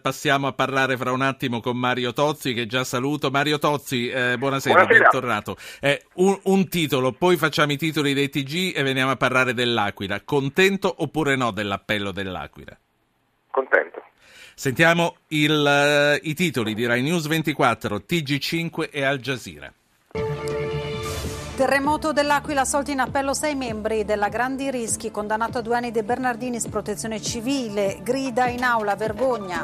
Passiamo a parlare fra un attimo con Mario Tozzi, che già saluto. Mario Tozzi, buonasera, bentornato. Un titolo, poi facciamo i titoli dei TG e veniamo a parlare dell'Aquila. Contento oppure no dell'appello dell'Aquila? Contento. Sentiamo i titoli di Rai News 24, TG5 e Al Jazeera. Terremoto dell'Aquila, assolti in appello 6 membri della Grandi Rischi, condannato a 2 anni De Bernardini, protezione civile, grida in aula, vergogna.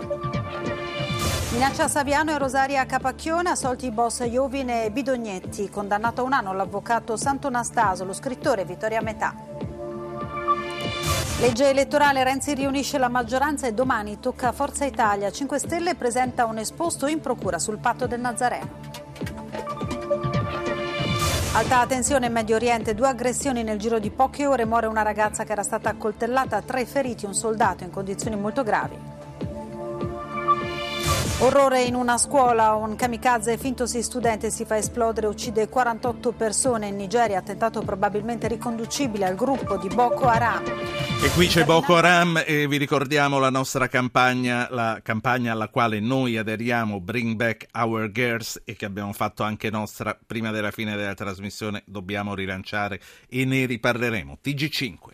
Minaccia a Saviano e Rosaria Capacchione, assolti i boss Iovine e Bidognetti, condannato a 1 anno l'avvocato Santo Nastaso, lo scrittore Vittoria Metà. Legge elettorale, Renzi riunisce la maggioranza e domani tocca a Forza Italia. 5 Stelle presenta un esposto in procura sul patto del Nazareno. Alta tensione in Medio Oriente, 2 aggressioni nel giro di poche ore, muore una ragazza che era stata accoltellata, 3 feriti, un soldato in condizioni molto gravi. Orrore in una scuola, un kamikaze fintosi studente si fa esplodere, uccide 48 persone in Nigeria, attentato probabilmente riconducibile al gruppo di Boko Haram. E qui c'è Boko Haram e vi ricordiamo la nostra campagna, la campagna alla quale noi aderiamo, Bring Back Our Girls, e che abbiamo fatto anche nostra prima della fine della trasmissione. Dobbiamo rilanciare e ne riparleremo. TG5.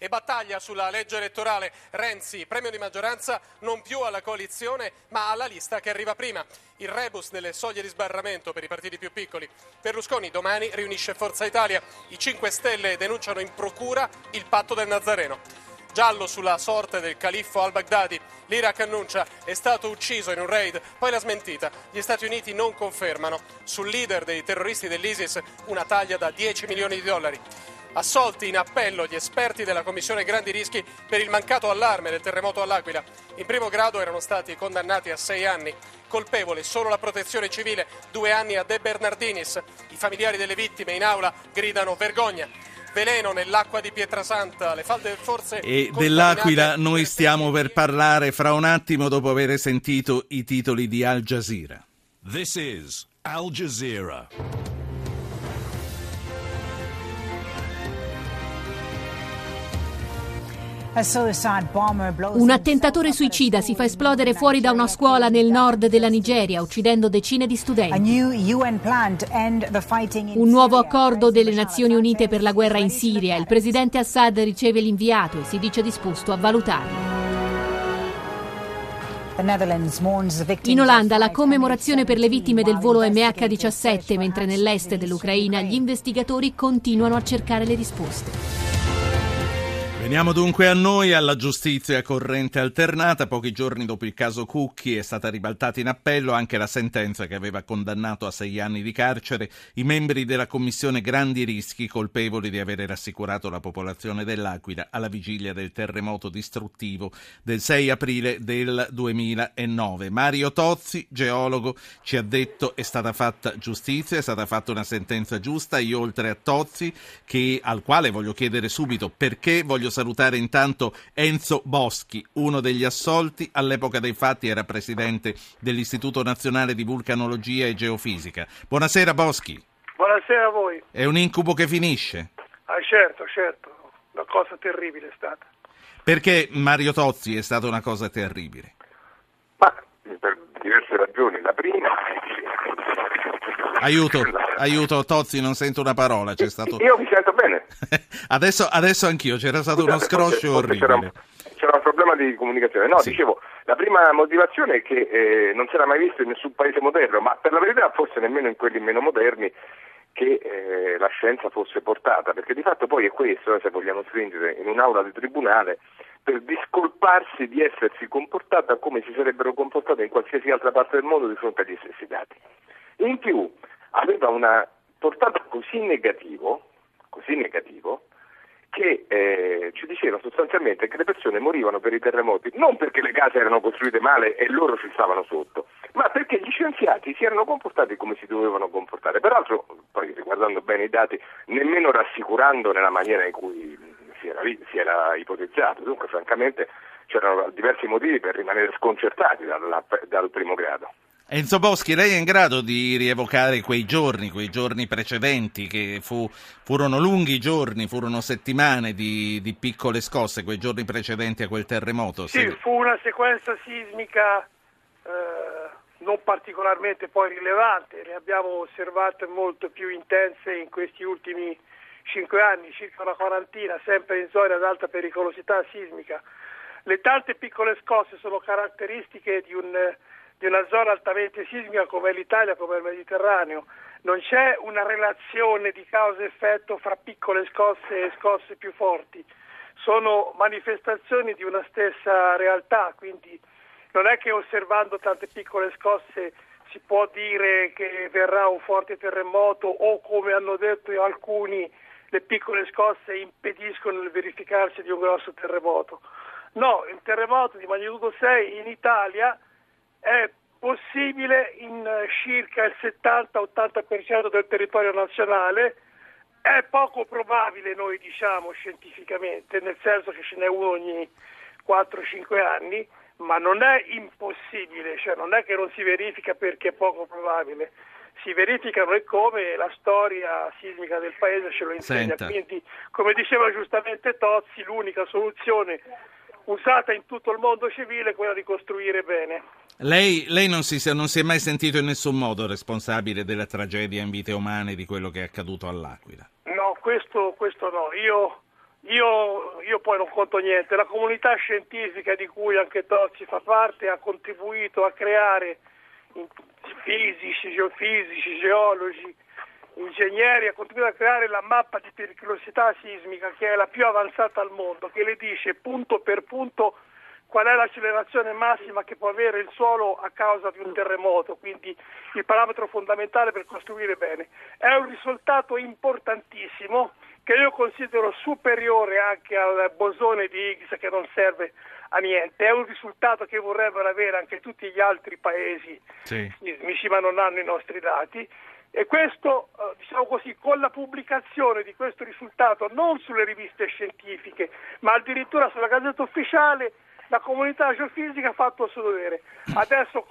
E battaglia sulla legge elettorale. Renzi, premio di maggioranza non più alla coalizione ma alla lista che arriva prima. Il rebus delle soglie di sbarramento per i partiti più piccoli. Berlusconi domani riunisce Forza Italia. I 5 Stelle denunciano in procura il patto del Nazareno. Giallo sulla sorte del califfo al-Baghdadi. L'Iraq annuncia è stato ucciso in un raid, poi la smentita. Gli Stati Uniti non confermano. Sul leader dei terroristi dell'ISIS una taglia da $10 milioni. Assolti in appello gli esperti della Commissione Grandi Rischi per il mancato allarme del terremoto all'Aquila. In primo grado erano stati condannati a 6 anni. Colpevole solo la protezione civile, 2 anni a De Bernardinis. I familiari delle vittime in aula gridano vergogna. Veleno nell'acqua di Pietrasanta, le falde forse... E dell'Aquila noi stiamo per parlare fra un attimo, dopo aver sentito i titoli di Al Jazeera. This is Al Jazeera. Un attentatore suicida si fa esplodere fuori da una scuola nel nord della Nigeria, uccidendo decine di studenti. Un nuovo accordo delle Nazioni Unite per la guerra in Siria. Il presidente Assad riceve l'inviato e si dice disposto a valutarlo. In Olanda la commemorazione per le vittime del volo MH17, mentre nell'est dell'Ucraina gli investigatori continuano a cercare le risposte. Veniamo dunque a noi, alla giustizia corrente alternata. Pochi giorni dopo il caso Cucchi è stata ribaltata in appello anche la sentenza che aveva condannato a 6 anni di carcere i membri della Commissione Grandi Rischi, colpevoli di avere rassicurato la popolazione dell'Aquila alla vigilia del terremoto distruttivo del 6 aprile del 2009. Mario Tozzi, geologo, ci ha detto: è stata fatta giustizia, è stata fatta una sentenza giusta. Io, oltre a Tozzi, al quale voglio chiedere subito perché, voglio salutare intanto Enzo Boschi, uno degli assolti. All'epoca dei fatti era presidente dell'Istituto Nazionale di Vulcanologia e Geofisica. Buonasera Boschi. Buonasera a voi. È un incubo che finisce? Ah, certo, una cosa terribile è stata. Perché, Mario Tozzi, è stata una cosa terribile? Ma per diverse ragioni. La prima Aiuto Tozzi, non sento una parola. C'è stato... Io mi sento bene. Adesso anch'io, c'era stato uno scroscio orribile. C'era un problema di comunicazione. No, sì. Dicevo, la prima motivazione è che non si era mai visto in nessun paese moderno, ma per la verità forse nemmeno in quelli meno moderni, che la scienza fosse portata, perché di fatto poi è questo, se vogliamo stringere, in un'aula di tribunale, per discolparsi di essersi comportata come si sarebbero comportate in qualsiasi altra parte del mondo di fronte agli stessi dati. In più aveva una portata così negativo, che ci diceva sostanzialmente che le persone morivano per i terremoti non perché le case erano costruite male e loro ci stavano sotto, ma perché gli scienziati si erano comportati come si dovevano comportare. Peraltro, poi riguardando bene i dati, nemmeno rassicurando nella maniera in cui si era ipotizzato. Dunque, francamente, c'erano diversi motivi per rimanere sconcertati dal primo grado. Enzo Boschi, lei è in grado di rievocare quei giorni precedenti che furono lunghi giorni, furono settimane di piccole scosse, quei giorni precedenti a quel terremoto? Sì, fu una sequenza sismica non particolarmente poi rilevante, ne abbiamo osservate molto più intense in questi ultimi 5 anni, circa una quarantina, sempre in zone ad alta pericolosità sismica. Le tante piccole scosse sono caratteristiche di una zona altamente sismica come l'Italia, come il Mediterraneo. Non c'è una relazione di causa-effetto fra piccole scosse e scosse più forti, sono manifestazioni di una stessa realtà, quindi non è che osservando tante piccole scosse si può dire che verrà un forte terremoto o, come hanno detto alcuni, le piccole scosse impediscono il verificarsi di un grosso terremoto. No, il terremoto di magnitudo 6 in Italia è possibile in circa il 70-80% del territorio nazionale, è poco probabile, noi diciamo scientificamente, nel senso che ce n'è uno ogni 4-5 anni, ma non è impossibile, cioè non è che non si verifica perché è poco probabile, si verificano e come la storia sismica del paese ce lo insegna. Senta. Quindi, come diceva giustamente Tozzi, l'unica soluzione usata in tutto il mondo civile è quella di costruire bene. Lei non si è mai sentito in nessun modo responsabile della tragedia in vite umane, di quello che è accaduto all'Aquila? No, questo no. Io poi non conto niente. La comunità scientifica, di cui anche Tozzi fa parte, ha contribuito a creare, fisici, geofisici, geologi, ingegneri, ha contribuito a creare la mappa di pericolosità sismica, che è la più avanzata al mondo, che le dice punto per punto qual è l'accelerazione massima che può avere il suolo a causa di un terremoto, quindi il parametro fondamentale per costruire bene. È un risultato importantissimo che io considero superiore anche al bosone di Higgs, che non serve a niente. È un risultato che vorrebbero avere anche tutti gli altri paesi sismici, ma non hanno i nostri dati. E questo, diciamo così, con la pubblicazione di questo risultato non sulle riviste scientifiche, ma addirittura sulla Gazzetta Ufficiale, la comunità geofisica ha fatto il suo dovere. Adesso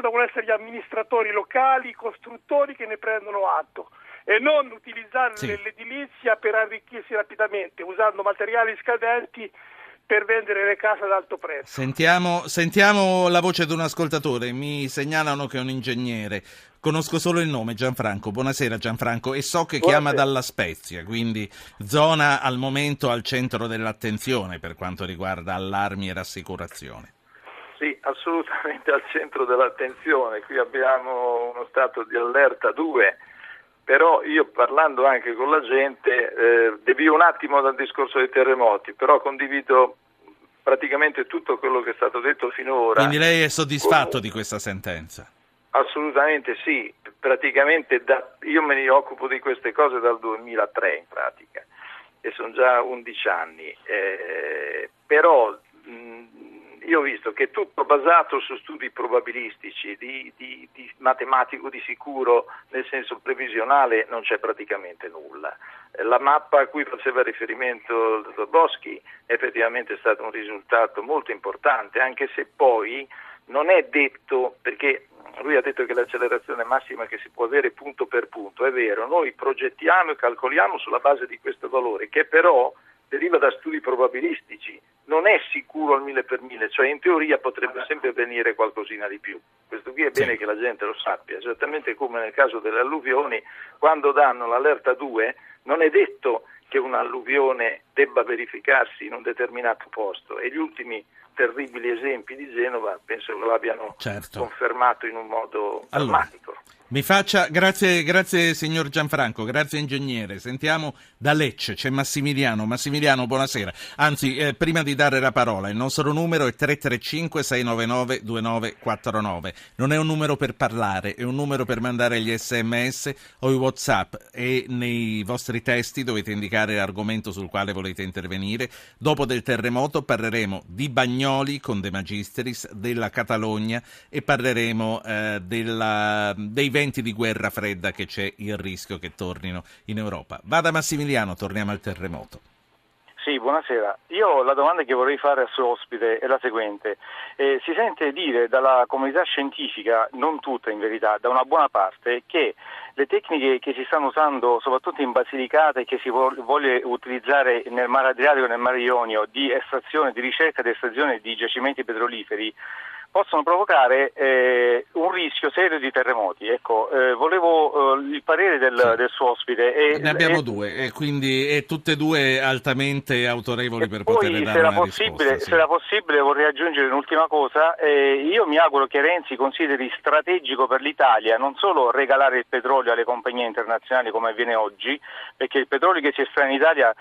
devono essere gli amministratori locali, i costruttori che ne prendono atto, e non utilizzare l'edilizia per arricchirsi rapidamente, usando materiali scadenti per vendere le case ad alto prezzo. Sentiamo la voce di un ascoltatore, mi segnalano che è un ingegnere, conosco solo il nome, Gianfranco. Buonasera Gianfranco, e so che chiama dalla Spezia, quindi zona al momento al centro dell'attenzione per quanto riguarda allarmi e rassicurazioni. Sì, assolutamente al centro dell'attenzione, qui abbiamo uno stato di allerta 2, però io, parlando anche con la gente, devio un attimo dal discorso dei terremoti, però condivido praticamente tutto quello che è stato detto finora. Quindi lei è soddisfatto di questa sentenza? Assolutamente sì, praticamente io me ne occupo di queste cose dal 2003 in pratica, e sono già 11 anni, però io ho visto che è tutto basato su studi probabilistici, di matematico di sicuro, nel senso previsionale non c'è praticamente nulla. La mappa a cui faceva riferimento il dottor Boschi è effettivamente stato un risultato molto importante, anche se poi non è detto, perché lui ha detto che l'accelerazione massima che si può avere punto per punto, è vero, noi progettiamo e calcoliamo sulla base di questo valore, che però deriva da studi probabilistici, non è sicuro al 1000 per 1000, cioè in teoria potrebbe sempre avvenire qualcosina di più. Questo qui è bene che la gente lo sappia, esattamente come nel caso delle alluvioni, quando danno l'allerta 2 non è detto che un'alluvione debba verificarsi in un determinato posto, e gli ultimi terribili esempi di Genova penso che lo abbiano confermato in un modo drammatico. Grazie signor Gianfranco, grazie ingegnere. Sentiamo da Lecce, c'è Massimiliano, buonasera. Anzi, prima di dare la parola, il nostro numero è 335 699 2949. Non è un numero per parlare, è un numero per mandare gli SMS o i WhatsApp, e nei vostri testi dovete indicare l'argomento sul quale volete intervenire. Dopo del terremoto parleremo di Bagnoli con De Magistris, della Catalogna, e parleremo dei venti di guerra fredda, che c'è il rischio che tornino in Europa. Vada Massimiliano, torniamo al terremoto. Sì, buonasera. Io la domanda che vorrei fare al suo ospite è la seguente. Si sente dire dalla comunità scientifica, non tutta in verità, da una buona parte, che le tecniche che si stanno usando soprattutto in Basilicata e che si vuole utilizzare nel Mare Adriatico e nel Mare Ionio di estrazione, di ricerca ed estrazione di giacimenti petroliferi possono provocare un rischio serio di terremoti. Ecco, volevo il parere del suo ospite. Ne abbiamo due, e quindi tutte e due altamente autorevoli per poter dare una risposta. Se era possibile vorrei aggiungere un'ultima cosa. Io mi auguro che Renzi consideri strategico per l'Italia non solo regalare il petrolio alle compagnie internazionali come avviene oggi, perché il petrolio che si estrae in Italia,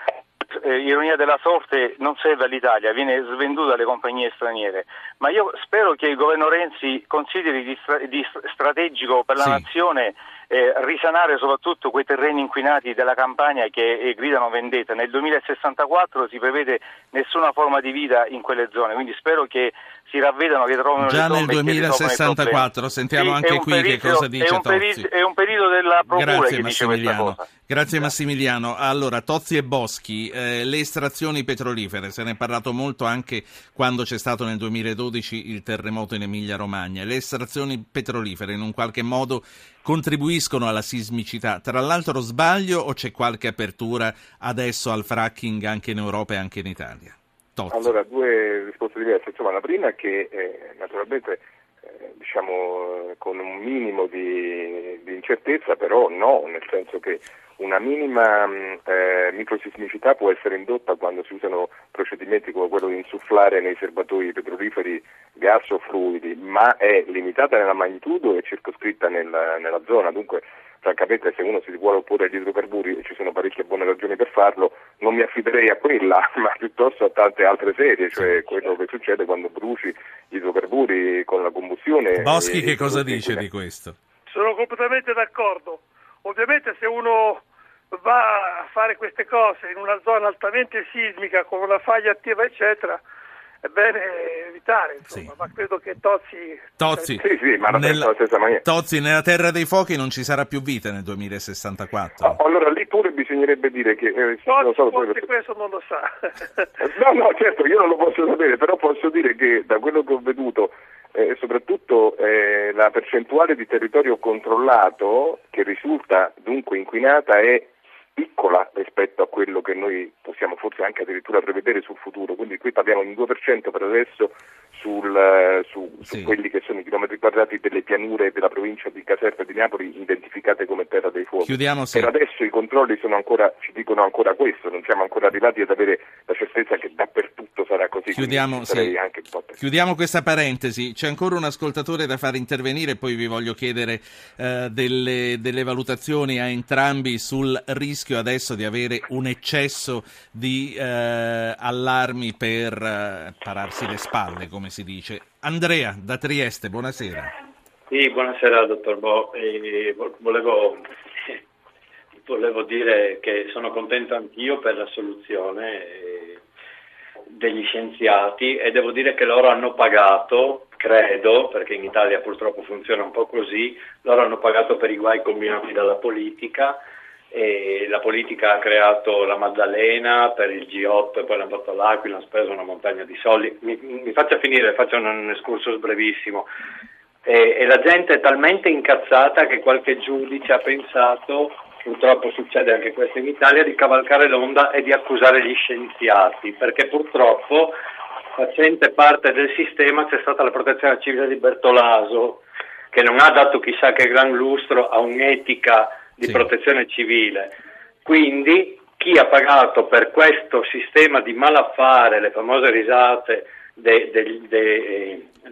ironia della sorte, non serve all'Italia, viene svenduta alle compagnie straniere, ma io spero che il governo Renzi consideri di strategico per la nazione risanare soprattutto quei terreni inquinati della Campania che gridano vendetta. Nel 2064 si prevede nessuna forma di vita in quelle zone, quindi spero che si ravvedano, che trovano già le tombe. Già nel 2064, sentiamo anche qui periodo, che cosa dice Tozzi. È un periodo della procura. Grazie, che Massimiliano. Dice cosa. Grazie Massimiliano. Allora, Tozzi e Boschi, le estrazioni petrolifere, se ne è parlato molto anche quando c'è stato nel 2012 il terremoto in Emilia-Romagna. Le estrazioni petrolifere in un qualche modo contribuiscono alla sismicità. Tra l'altro, sbaglio o c'è qualche apertura adesso al fracking anche in Europa e anche in Italia? Tozzi. Allora, due risposte diverse. Insomma, la prima è che naturalmente diciamo con un minimo di incertezza, però no, nel senso che una minima microsismicità può essere indotta quando si usano procedimenti come quello di insufflare nei serbatoi petroliferi gas o fluidi, ma è limitata nella magnitudo e circoscritta nella zona. Dunque, francamente, se uno si vuole opporre agli idrocarburi, e ci sono parecchie buone ragioni per farlo, non mi affiderei a quella, ma piuttosto a tante altre serie, cioè quello che succede quando bruci gli idrocarburi con la combustione. Boschi, che cosa dice di questo? Sono completamente d'accordo. Ovviamente se uno va a fare queste cose in una zona altamente sismica, con una faglia attiva eccetera, è bene evitare, insomma, ma credo che Tozzi ma la stessa maniera. Tozzi, nella Terra dei Fuochi non ci sarà più vita nel 2064. Oh, allora lì pure bisognerebbe dire che non so, forse questo non lo sa. no, certo, io non lo posso sapere, però posso dire che da quello che ho veduto soprattutto la percentuale di territorio controllato che risulta dunque inquinata è piccola rispetto a quello che noi possiamo forse anche addirittura prevedere sul futuro, quindi qui parliamo di un 2% per adesso su quelli che sono i chilometri quadrati delle pianure della provincia di Caserta e di Napoli identificate come Terra dei Fuochi. Per adesso i controlli sono ancora, ci dicono ancora questo, non siamo ancora arrivati ad avere la certezza che dappertutto sarà così. Chiudiamo questa parentesi, c'è ancora un ascoltatore da far intervenire, poi vi voglio chiedere delle valutazioni a entrambi sul rischio adesso di avere un eccesso di allarmi per pararsi le spalle, come si dice. Andrea da Trieste, buonasera. Sì, buonasera dottor Bo. Volevo dire che sono contento anch'io per la soluzione degli scienziati, e devo dire che loro hanno pagato, credo, perché in Italia purtroppo funziona un po' così, loro hanno pagato per i guai combinati dalla politica. E la politica ha creato la Maddalena per il G8 e poi l'ha fatto l'Aquila, hanno speso una montagna di soldi. Mi faccia finire, faccio un escursus brevissimo. E la gente è talmente incazzata che qualche giudice ha pensato, purtroppo succede anche questo in Italia, di cavalcare l'onda e di accusare gli scienziati, perché purtroppo facente parte del sistema c'è stata la protezione civile di Bertolaso, che non ha dato chissà che gran lustro a un'etica di protezione civile. Quindi chi ha pagato per questo sistema di malaffare, le famose risate degli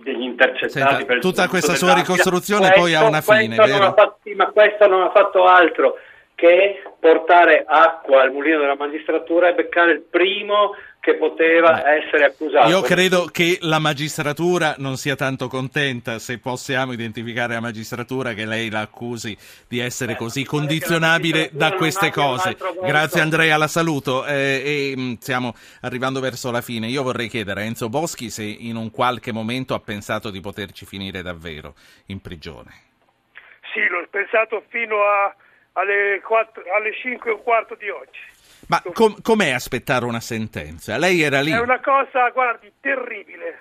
intercettati, per tutta questa sua ricostruzione, poi ha una fine, vero? Ma questo non ha fatto altro che portare acqua al mulino della magistratura e beccare il primo che poteva essere accusato. Io credo che la magistratura non sia tanto contenta, se possiamo identificare la magistratura, che lei la accusi di essere così condizionabile da queste cose. Grazie Andrea, la saluto. Stiamo arrivando verso la fine. Io vorrei chiedere a Enzo Boschi se in un qualche momento ha pensato di poterci finire davvero in prigione. Sì, l'ho pensato fino alle 5 e un quarto di oggi. Ma com'è aspettare una sentenza? Lei era lì. È una cosa, guardi, terribile.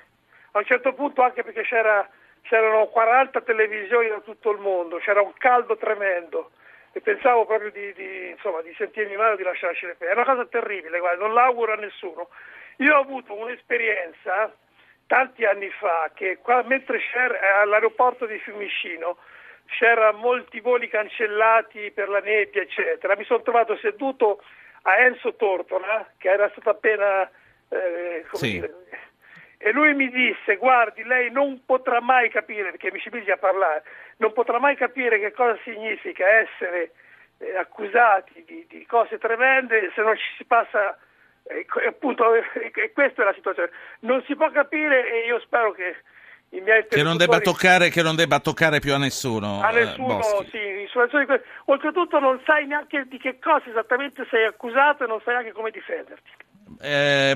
A un certo punto, anche perché c'erano 40 televisioni da tutto il mondo, c'era un caldo tremendo e pensavo proprio di sentirmi male, di lasciarci le pene. È una cosa terribile, guarda, non l'auguro a nessuno. Io ho avuto un'esperienza tanti anni fa che qua, mentre c'era all'aeroporto di Fiumicino, c'era molti voli cancellati per la nebbia, eccetera. Mi sono trovato seduto a Enzo Tortona, che era stato appena e lui mi disse: guardi, lei non potrà mai capire, perché mi ci mise a parlare, non potrà mai capire che cosa significa essere accusati di cose tremende se non ci si passa, questa è la situazione, non si può capire, e io spero che i miei che non debba toccare più a nessuno sì, oltretutto non sai neanche di che cosa esattamente sei accusato e non sai neanche come difenderti.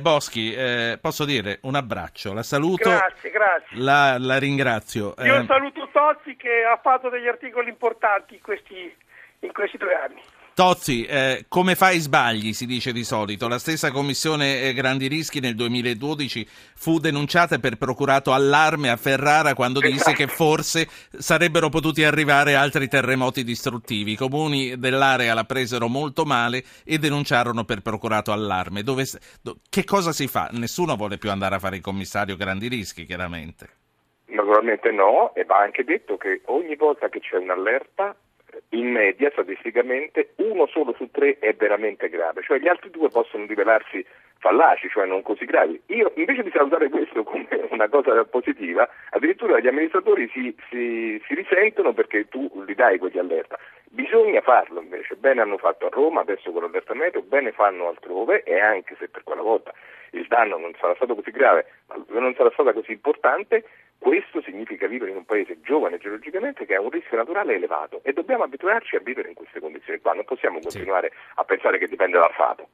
Boschi, posso dire un abbraccio, la saluto. Grazie. La ringrazio. Io saluto Tozzi, che ha fatto degli articoli importanti in questi 2 anni. Tozzi, come fai sbagli, si dice di solito. La stessa Commissione Grandi Rischi nel 2012 fu denunciata per procurato allarme a Ferrara quando disse che forse sarebbero potuti arrivare altri terremoti distruttivi. I comuni dell'area la presero molto male e denunciarono per procurato allarme. Che cosa si fa? Nessuno vuole più andare a fare il commissario Grandi Rischi, chiaramente. Naturalmente no, e va anche detto che ogni volta che c'è un'allerta, in media, statisticamente, 1 solo su 3 è veramente grave, cioè gli altri 2 possono rivelarsi fallaci, cioè non così gravi. Io, invece di salutare questo come una cosa positiva, addirittura gli amministratori si risentono perché tu li dai quegli allerta. Bisogna farlo invece, bene hanno fatto a Roma adesso con l'allerta meteo, bene fanno altrove, e anche se per quella volta il danno non sarà stato così grave, non sarà stata così importante, questo significa vivere in un paese giovane geologicamente che ha un rischio naturale elevato, e dobbiamo abituarci a vivere in queste condizioni qua, non possiamo continuare a pensare che dipende dal fato.